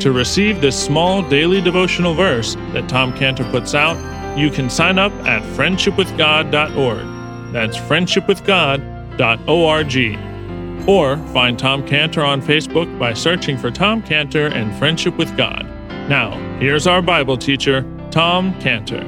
To receive this small daily devotional verse that Tom Cantor puts out, you can sign up at friendshipwithgod.org. That's friendshipwithgod.org. Or find Tom Cantor on Facebook by searching for Tom Cantor and Friendship with God. Now, here's our Bible teacher, Tom Cantor.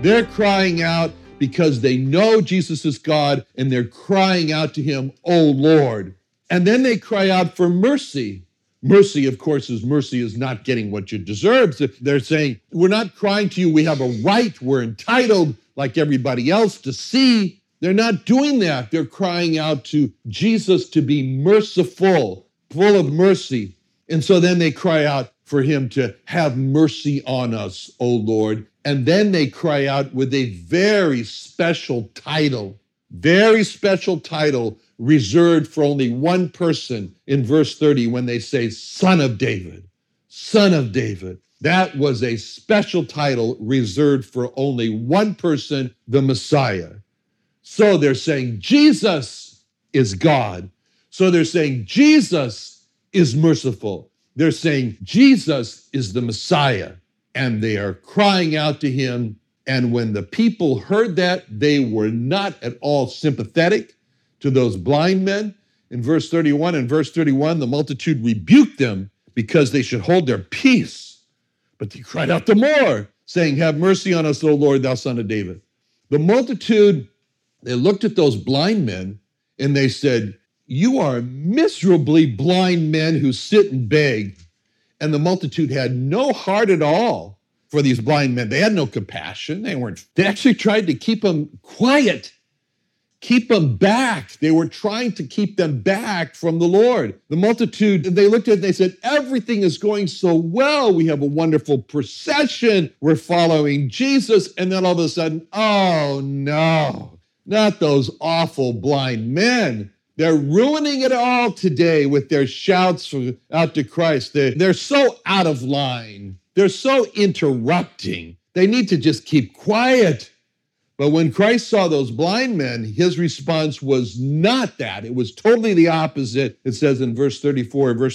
They're crying out because they know Jesus is God, and they're crying out to him, "Oh Lord." And then they cry out for mercy. Mercy, of course, is not getting what you deserve. So they're saying, we're not crying to you, we have a right, we're entitled, like everybody else, to see. They're not doing that. They're crying out to Jesus to be merciful, full of mercy. And so then they cry out for him to have mercy on us, O Lord. And then they cry out with a very special title reserved for only one person in verse 30 when they say, Son of David, Son of David. That was a special title reserved for only one person, the Messiah. So they're saying, Jesus is God. So they're saying, Jesus is merciful. They're saying Jesus is the Messiah, and they are crying out to him. And when the people heard that, they were not at all sympathetic to those blind men. In verse 31, the multitude rebuked them because they should hold their peace. But they cried out the more, saying, "Have mercy on us, O Lord, thou Son of David." The multitude, they looked at those blind men and they said, "You are miserably blind men who sit and beg." And the multitude had no heart at all for these blind men. They had no compassion. They actually tried to keep them quiet, keep them back. They were trying to keep them back from the Lord. The multitude, they looked at it and they said, "Everything is going so well. We have a wonderful procession. We're following Jesus." And then all of a sudden, oh no, not those awful blind men. They're ruining it all today with their shouts out to Christ. They're so out of line. They're so interrupting. They need to just keep quiet. But when Christ saw those blind men, his response was not that. It was totally the opposite. It says in verse 34,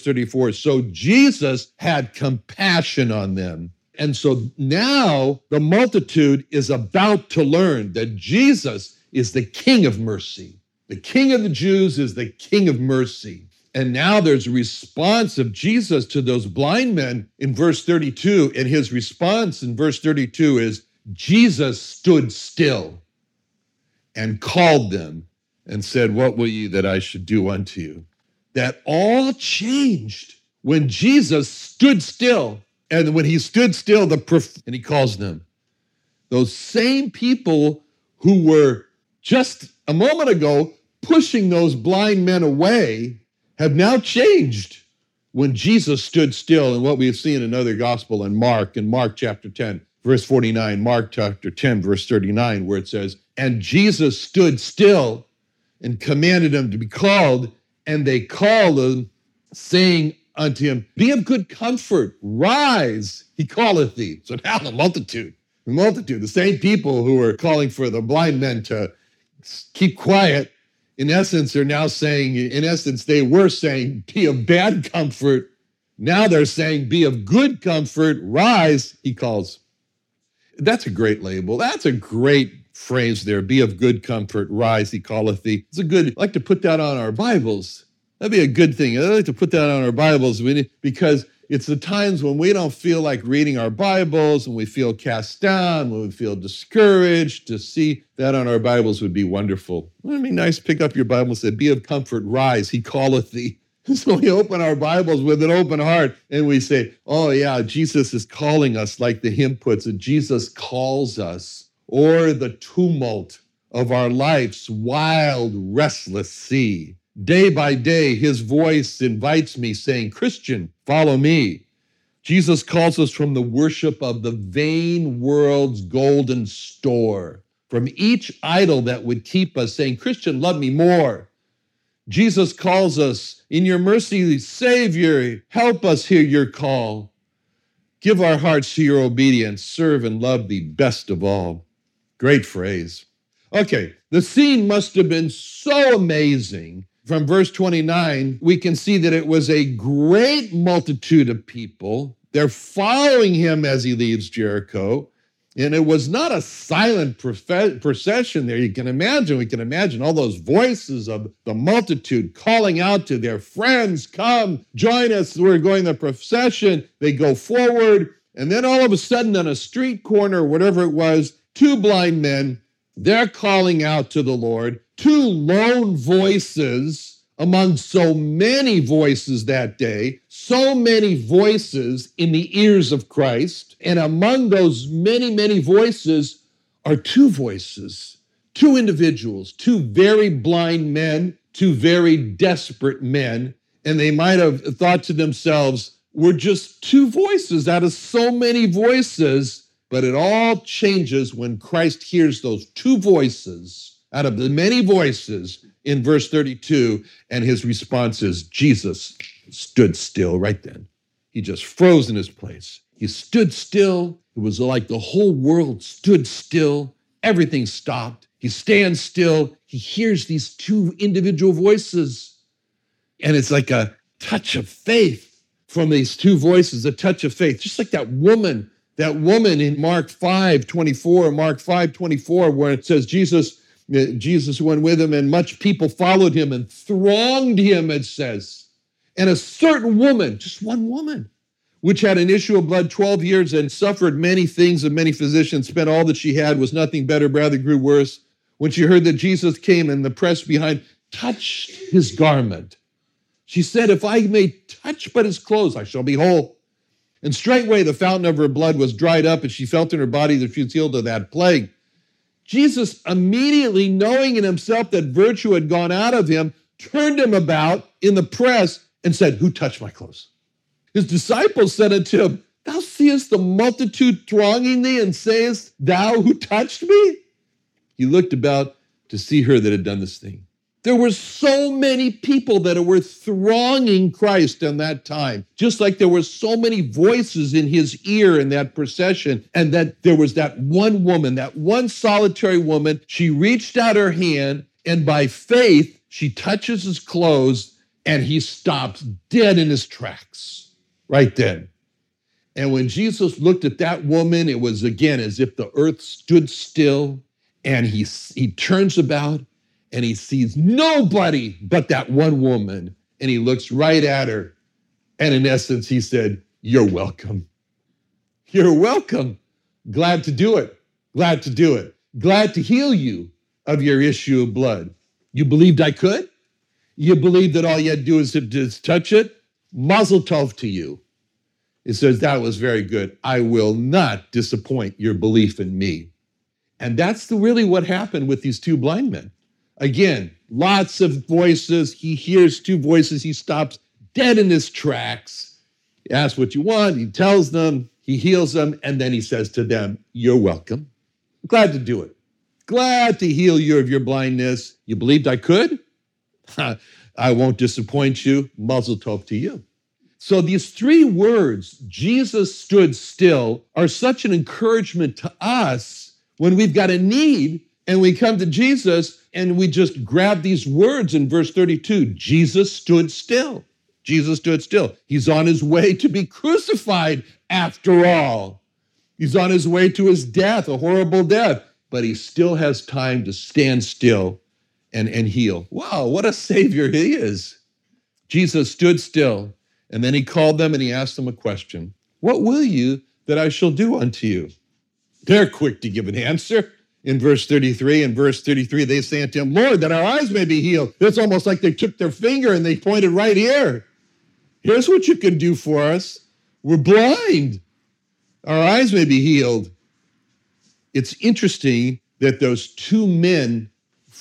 so Jesus had compassion on them. And so now the multitude is about to learn that Jesus is the King of mercy. The King of the Jews is the King of mercy. And now there's a response of Jesus to those blind men in verse 32. And his response in verse 32 is, Jesus stood still and called them and said, "What will ye that I should do unto you?" That all changed when Jesus stood still. And when he stood still, and he calls them. Those same people who were just a moment ago pushing those blind men away have now changed when Jesus stood still. And what we have seen in another gospel in Mark chapter 10, verse 49, Mark chapter 10, verse 39, where it says, "And Jesus stood still and commanded them to be called, and they called him, saying unto him, Be of good comfort, rise, he calleth thee." So now the multitude, the multitude, the same people who were calling for the blind men to keep quiet, in essence, are now saying, in essence, they were saying, be of bad comfort. Now they're saying, be of good comfort, rise, he calls. That's a great label. That's a great phrase there, be of good comfort, rise, he calleth thee. It's a good, I'd like to put that on our Bibles. That'd be a good thing. I'd like to put that on our Bibles because it's the times when we don't feel like reading our Bibles, when we feel cast down, when we feel discouraged, to see that on our Bibles would be wonderful. Wouldn't it be nice to pick up your Bible and say, be of comfort, rise, he calleth thee. So we open our Bibles with an open heart and we say, oh yeah, Jesus is calling us, like the hymn puts it, Jesus calls us o'er the tumult of our life's wild, restless sea. Day by day, his voice invites me, saying, Christian, follow me. Jesus calls us from the worship of the vain world's golden store, from each idol that would keep us, saying, Christian, love me more. Jesus calls us, in your mercy, Savior, help us hear your call. Give our hearts to your obedience, serve and love thee best of all. Great phrase. Okay, the scene must have been so amazing. From verse 29, we can see that it was a great multitude of people. They're following him as he leaves Jericho. And it was not a silent procession there. We can imagine all those voices of the multitude calling out to their friends, come, join us, we're going the procession. They go forward, and then all of a sudden on a street corner, whatever it was, two blind men, they're calling out to the Lord, two lone voices among so many voices that day, so many voices in the ears of Christ, and among those many, many voices are two voices, two individuals, two very blind men, two very desperate men, and they might have thought to themselves, we're just two voices out of so many voices, but it all changes when Christ hears those two voices out of the many voices in verse 32, and his response is, Jesus stood still right then. He just froze in his place. He stood still. It was like the whole world stood still. Everything stopped. He stands still. He hears these two individual voices, and it's like a touch of faith from these two voices, a touch of faith, just like that woman in Mark 5:24, where it says, Jesus went with him, and much people followed him and thronged him, it says. And a certain woman, just one woman, which had an issue of blood 12 years and suffered many things of many physicians, spent all that she had, was nothing better, but rather grew worse. When she heard that Jesus came and the press behind touched his garment, she said, if I may touch but his clothes, I shall be whole. And straightway the fountain of her blood was dried up, and she felt in her body that she was healed of that plague. Jesus, immediately knowing in himself that virtue had gone out of him, turned him about in the press and said, who touched my clothes? His disciples said unto him, thou seest the multitude thronging thee and sayest, thou who touched me? He looked about to see her that had done this thing. There were so many people that were thronging Christ in that time, just like there were so many voices in his ear in that procession, and that there was that one woman, that one solitary woman. She reached out her hand, and by faith, she touches his clothes, and he stops dead in his tracks right then. And when Jesus looked at that woman, it was again as if the earth stood still, and he turns about, and he sees nobody but that one woman, and he looks right at her. And in essence, he said, you're welcome. You're welcome. Glad to do it. Glad to do it. Glad to heal you of your issue of blood. You believed I could? You believed that all you had to do is to just touch it? Mazel tov to you. It says, that was very good. I will not disappoint your belief in me. And that's really what happened with these two blind men. Again, lots of voices. He hears two voices. He stops dead in his tracks. He asks what you want. He tells them. He heals them. And then he says to them, you're welcome. I'm glad to do it. Glad to heal you of your blindness. You believed I could? I won't disappoint you. Mazel tov to you. So these three words, Jesus stood still, are such an encouragement to us when we've got a need and we come to Jesus and we just grab these words in verse 32, Jesus stood still. Jesus stood still. He's on his way to be crucified after all. He's on his way to his death, a horrible death, but he still has time to stand still and heal. Wow, what a savior he is. Jesus stood still. And then he called them and he asked them a question. What will you that I shall do unto you? They're quick to give an answer. In verse 33, they say unto him, Lord, that our eyes may be healed. It's almost like they took their finger and they pointed right here. Here's what you can do for us. We're blind. Our eyes may be healed. It's interesting that those two men,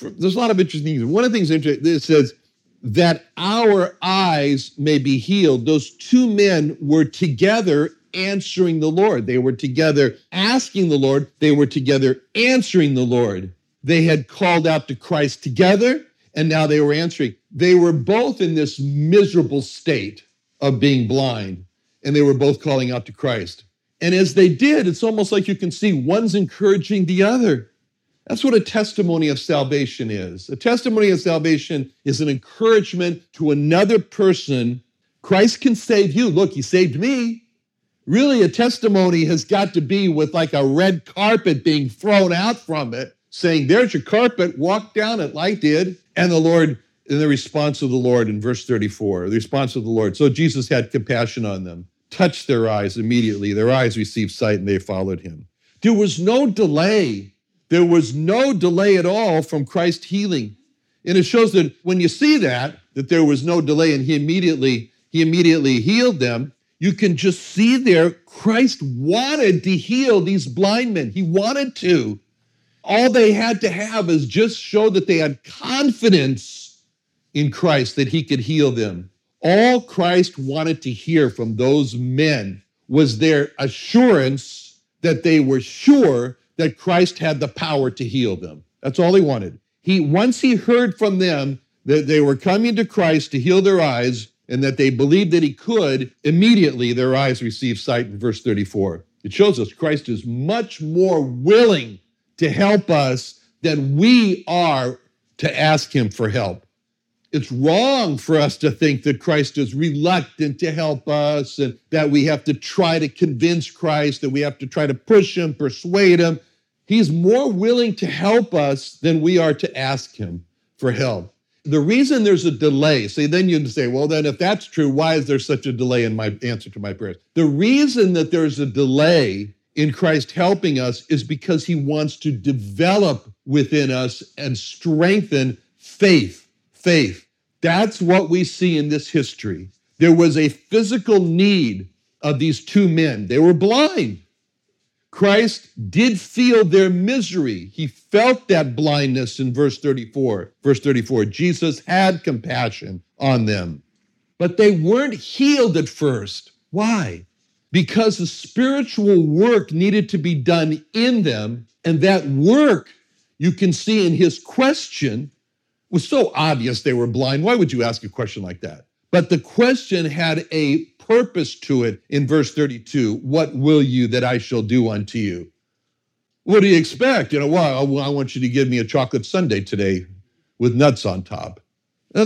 there's a lot of interesting things. One of the things interesting, it says, that our eyes may be healed. Those two men were together answering the Lord. They were together asking the Lord. They were together answering the Lord. They had called out to Christ together, and now they were answering. They were both in this miserable state of being blind, and they were both calling out to Christ. And as they did, it's almost like you can see one's encouraging the other. That's what a testimony of salvation is. A testimony of salvation is an encouragement to another person. Christ can save you. Look, he saved me. Really, a testimony has got to be with like a red carpet being thrown out from it, saying, there's your carpet, walk down it like I did. And the Lord, in the response of the Lord in verse 34, the response of the Lord. So Jesus had compassion on them, touched their eyes immediately. Their eyes received sight and they followed him. There was no delay. There was no delay at all from Christ's healing. And it shows that when you see that there was no delay and he immediately healed them, you can just see there Christ wanted to heal these blind men. He wanted to. All they had to have is just show that they had confidence in Christ that he could heal them. All Christ wanted to hear from those men was their assurance that they were sure that Christ had the power to heal them. That's all he wanted. Once he heard from them that they were coming to Christ to heal their eyes and that they believed that he could, immediately their eyes received sight in verse 34. It shows us Christ is much more willing to help us than we are to ask him for help. It's wrong for us to think that Christ is reluctant to help us and that we have to try to convince Christ, that we have to try to push him, persuade him. He's more willing to help us than we are to ask him for help. The reason there's a delay, see, then you say, well, then if that's true, why is there such a delay in my answer to my prayers? The reason that there's a delay in Christ helping us is because he wants to develop within us and strengthen faith. Faith. That's what we see in this history. There was a physical need of these two men. They were blind. Christ did feel their misery. He felt that blindness in verse 34. Verse 34, Jesus had compassion on them, but they weren't healed at first. Why? Because the spiritual work needed to be done in them, and that work, you can see in his question, was so obvious they were blind. Why would you ask a question like that? But the question had a purpose to it in verse 32. What will you that I shall do unto you? What do you expect? I want you to give me a chocolate sundae today with nuts on top. No.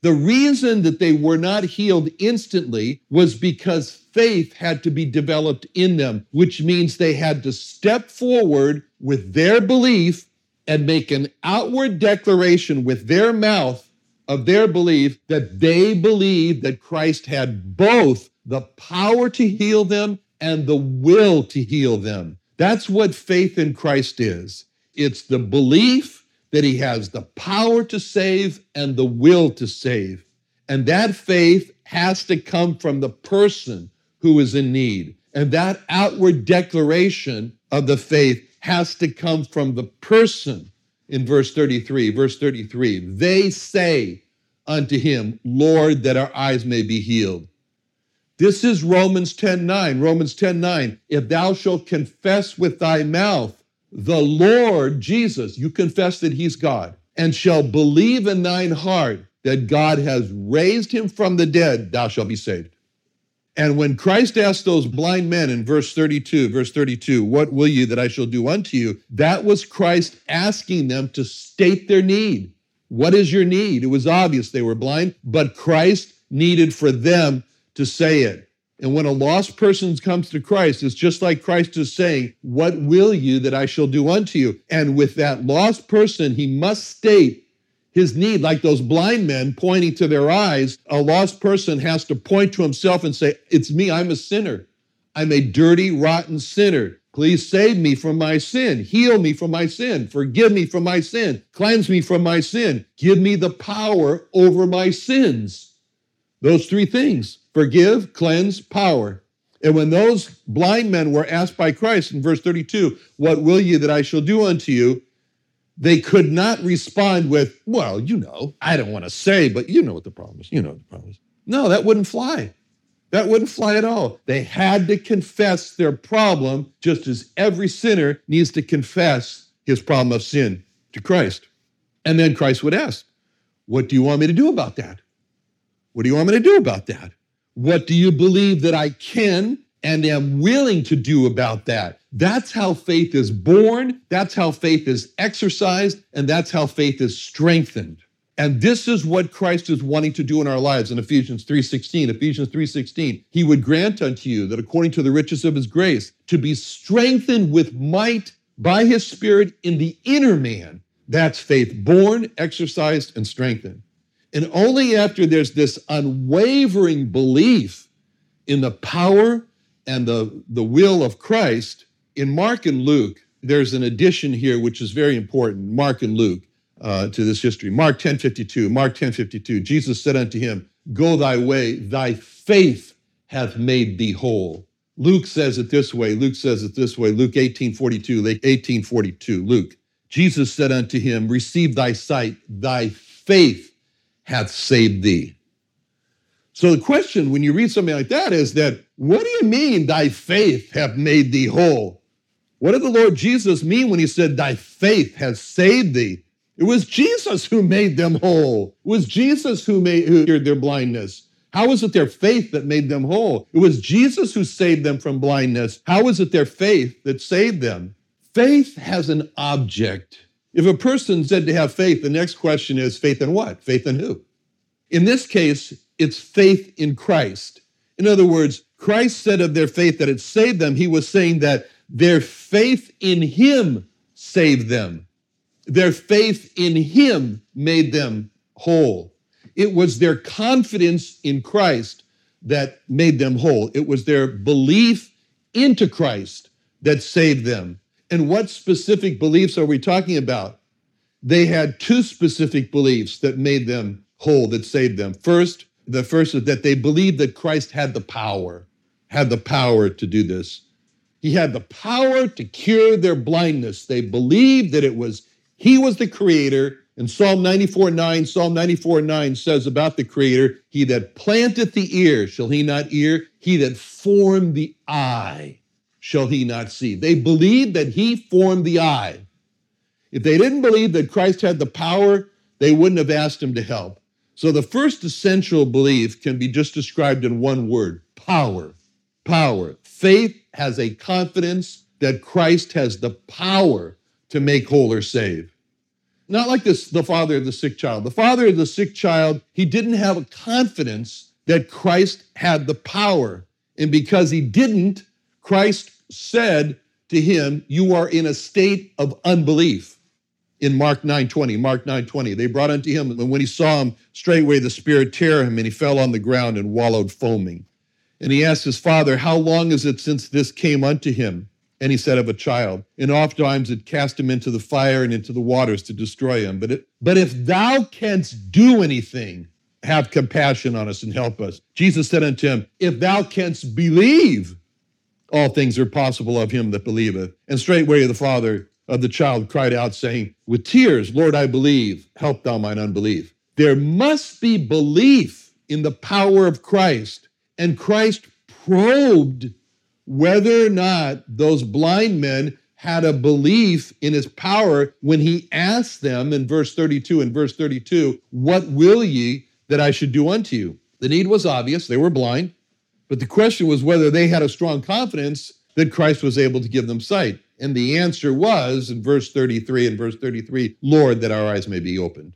The reason that they were not healed instantly was because faith had to be developed in them, which means they had to step forward with their belief and make an outward declaration with their mouth of their belief that they believed that Christ had both the power to heal them and the will to heal them. That's what faith in Christ is. It's the belief that he has the power to save and the will to save. And that faith has to come from the person who is in need. And that outward declaration of the faith has to come from the person in verse 33. Verse 33, they say unto him, Lord, that our eyes may be healed. This is Romans 10:9. Romans 10:9, if thou shalt confess with thy mouth the Lord Jesus, you confess that he's God, and shall believe in thine heart that God has raised him from the dead, thou shalt be saved. And when Christ asked those blind men in verse 32, what will ye that I shall do unto you? That was Christ asking them to state their need. What is your need? It was obvious they were blind, but Christ needed for them to say it. And when a lost person comes to Christ, it's just like Christ is saying, what will you that I shall do unto you? And with that lost person, he must state his need, like those blind men pointing to their eyes. A lost person has to point to himself and say, it's me, I'm a sinner. I'm a dirty, rotten sinner. Please save me from my sin. Heal me from my sin. Forgive me from my sin. Cleanse me from my sin. Give me the power over my sins. Those three things, forgive, cleanse, power. And when those blind men were asked by Christ in verse 32, what will ye that I shall do unto you? They could not respond with, well, you know, I don't want to say, but you know what the problem is. No, that wouldn't fly. That wouldn't fly at all. They had to confess their problem, just as every sinner needs to confess his problem of sin to Christ. And then Christ would ask, what do you want me to do about that? What do you believe that I can and am willing to do about that? That's how faith is born, that's how faith is exercised, and that's how faith is strengthened. And this is what Christ is wanting to do in our lives in Ephesians 3:16. He would grant unto you that according to the riches of his grace, to be strengthened with might by his Spirit in the inner man. That's faith born, exercised, and strengthened. And only after there's this unwavering belief in the power and the will of Christ. In Mark and Luke, there's an addition here which is very important, Mark and Luke, to this history. Mark 10:52, Jesus said unto him, go thy way, thy faith hath made thee whole. Luke says it this way, Luke 18:42, Jesus said unto him, receive thy sight, thy faith hath saved thee. So the question when you read something like that is that, what do you mean thy faith hath made thee whole? What did the Lord Jesus mean when he said, thy faith hath saved thee? It was Jesus who made them whole. It was Jesus who cured their blindness. How was it their faith that made them whole? It was Jesus who saved them from blindness. How was it their faith that saved them? Faith has an object. If a person said to have faith, the next question is faith in what? Faith in who? In this case, it's faith in Christ. In other words, Christ said of their faith that it saved them, he was saying that their faith in him saved them. Their faith in him made them whole. It was their confidence in Christ that made them whole. It was their belief into Christ that saved them. And what specific beliefs are we talking about? They had two specific beliefs that made them whole, that saved them. The first is that they believed that Christ had the power to do this. He had the power to cure their blindness. They believed that he was the creator. And Psalm 94:9 says about the creator, he that planteth the ear, shall he not hear? He that formed the eye, shall he not see? They believed that he formed the eye. If they didn't believe that Christ had the power, they wouldn't have asked him to help. So the first essential belief can be just described in one word, power. Power. Faith has a confidence that Christ has the power to make whole or save. Not like this, the father of the sick child. The father of the sick child, he didn't have a confidence that Christ had the power. And because he didn't, Christ said to him, you are in a state of unbelief. In Mark 9:20, they brought unto him, and when he saw him, straightway the spirit tore him, and he fell on the ground and wallowed foaming. And he asked his father, how long is it since this came unto him? And he said, of a child. And oftentimes it cast him into the fire and into the waters to destroy him. But if thou canst do anything, have compassion on us and help us. Jesus said unto him, if thou canst believe, all things are possible of him that believeth. And straightway the father of the child cried out, saying, with tears, Lord, I believe, help thou mine unbelief. There must be belief in the power of Christ. And Christ probed whether or not those blind men had a belief in his power when he asked them in verse 32 and verse 32, what will ye that I should do unto you? The need was obvious, they were blind, but the question was whether they had a strong confidence that Christ was able to give them sight. And the answer was in verse 33 and verse 33, Lord, that our eyes may be opened.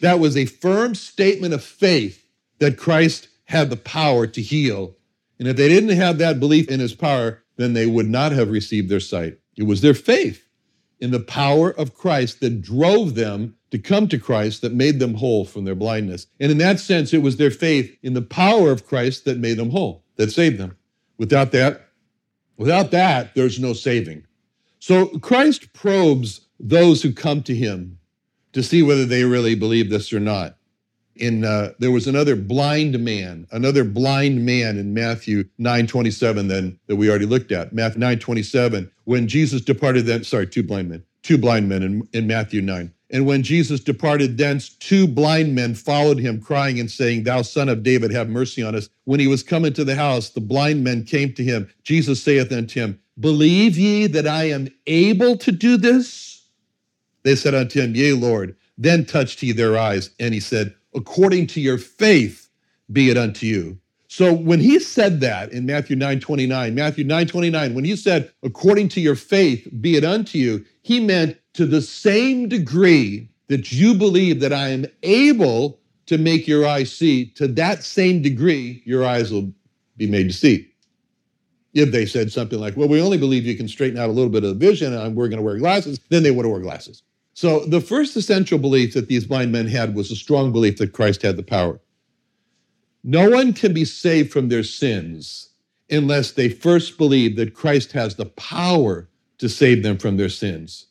That was a firm statement of faith that Christ had the power to heal. And if they didn't have that belief in his power, then they would not have received their sight. It was their faith in the power of Christ that drove them to come to Christ that made them whole from their blindness. And in that sense, it was their faith in the power of Christ that made them whole, that saved them. Without that, there's no saving. So Christ probes those who come to him to see whether they really believe this or not. There was another blind man in Matthew 9:27 that we already looked at. Matthew 9:27, when Jesus departed thence, two blind men in Matthew 9. And when Jesus departed thence, two blind men followed him, crying and saying, Thou son of David, have mercy on us. When he was come into the house, the blind men came to him. Jesus saith unto him, Believe ye that I am able to do this? They said unto him, Yea, Lord. Then touched he their eyes, and he said, According to your faith be it unto you. So when he said that in Matthew 9:29, when he said, according to your faith be it unto you, he meant to the same degree that you believe that I am able to make your eyes see, to that same degree your eyes will be made to see. If they said something like, well, we only believe you can straighten out a little bit of the vision and we're going to wear glasses, then they would have worn glasses. So the first essential belief that these blind men had was a strong belief that Christ had the power. No one can be saved from their sins unless they first believe that Christ has the power to save them from their sins.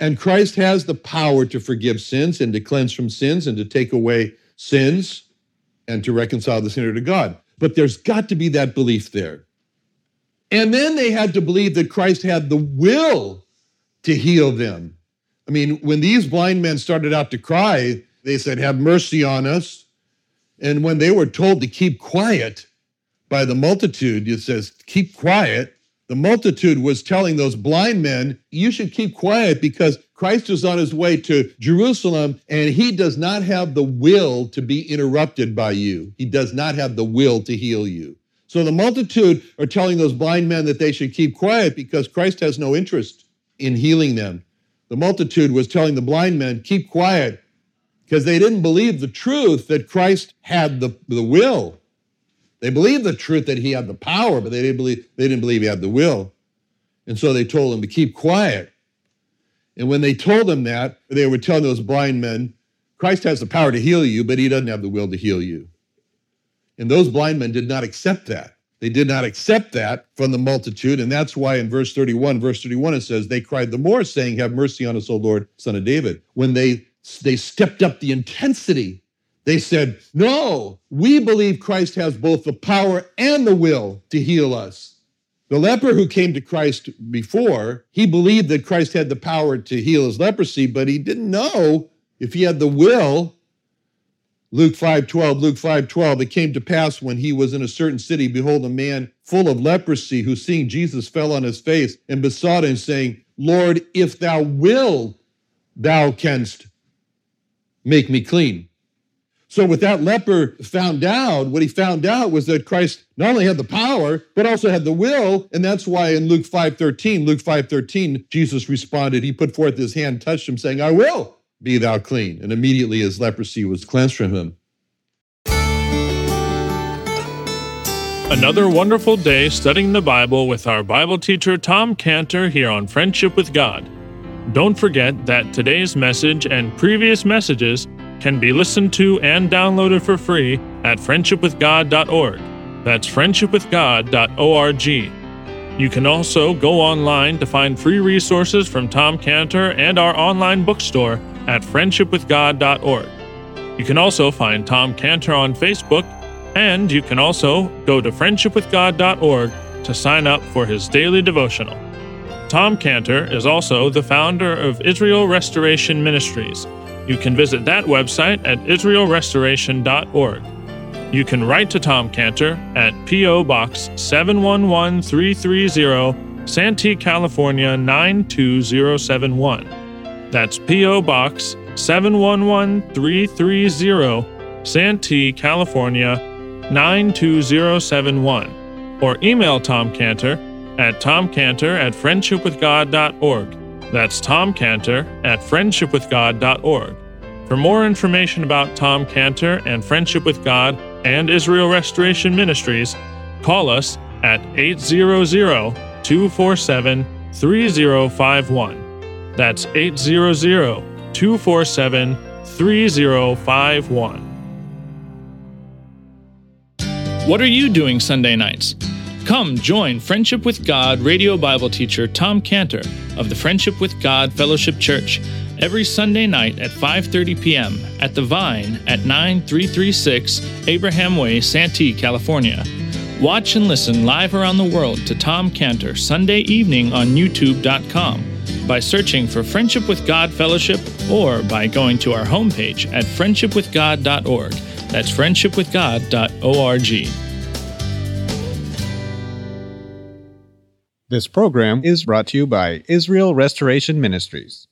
And Christ has the power to forgive sins and to cleanse from sins and to take away sins and to reconcile the sinner to God. But there's got to be that belief there. And then they had to believe that Christ had the will to heal them. I mean, when these blind men started out to cry, they said, have mercy on us. And when they were told to keep quiet by the multitude, it says, keep quiet. The multitude was telling those blind men, you should keep quiet because Christ is on his way to Jerusalem and he does not have the will to be interrupted by you. He does not have the will to heal you. So the multitude are telling those blind men that they should keep quiet because Christ has no interest in healing them. The multitude was telling the blind men, keep quiet, because they didn't believe the truth that Christ had the will. They believed the truth that he had the power, but they didn't believe he had the will. And so they told him to keep quiet. And when they told him that, they were telling those blind men, Christ has the power to heal you, but he doesn't have the will to heal you. And those blind men did not accept that. They did not accept that from the multitude, and that's why in verse 31 it says, they cried the more, saying, have mercy on us, O Lord, Son of David. When they stepped up the intensity, they said, no, we believe Christ has both the power and the will to heal us. The leper who came to Christ before, he believed that Christ had the power to heal his leprosy, but he didn't know if he had the will. Luke 5:12, it came to pass when he was in a certain city, behold, a man full of leprosy who seeing Jesus fell on his face and besought him saying, Lord, if thou wilt, thou canst make me clean. So what that leper found out, was that Christ not only had the power, but also had the will. And that's why in Luke 5:13, Jesus responded, he put forth his hand, touched him saying, I will. Be thou clean. And immediately his leprosy was cleansed from him. Another wonderful day studying the Bible with our Bible teacher, Tom Cantor, here on Friendship with God. Don't forget that today's message and previous messages can be listened to and downloaded for free at friendshipwithgod.org. That's friendshipwithgod.org. You can also go online to find free resources from Tom Cantor and our online bookstore at friendshipwithgod.org. You can also find Tom Cantor on Facebook, and you can also go to friendshipwithgod.org to sign up for his daily devotional. Tom Cantor is also the founder of Israel Restoration Ministries. You can visit that website at israelrestoration.org. You can write to Tom Cantor at P.O. Box 711-330, Santee, California 92071. That's P.O. Box 711330, Santee, California 92071. Or email Tom Cantor at tomcantor@friendshipwithgod.org. That's tomcantor@friendshipwithgod.org. For more information about Tom Cantor and Friendship with God and Israel Restoration Ministries, call us at 800-247-3051. That's 800-247-3051. What are you doing Sunday nights? Come join Friendship with God radio Bible teacher Tom Cantor of the Friendship with God Fellowship Church every Sunday night at 5:30 p.m. at The Vine at 9336 Abraham Way, Santee, California. Watch and listen live around the world to Tom Cantor Sunday evening on YouTube.com by searching for Friendship with God Fellowship or by going to our homepage at friendshipwithgod.org. That's friendshipwithgod.org. This program is brought to you by Israel Restoration Ministries.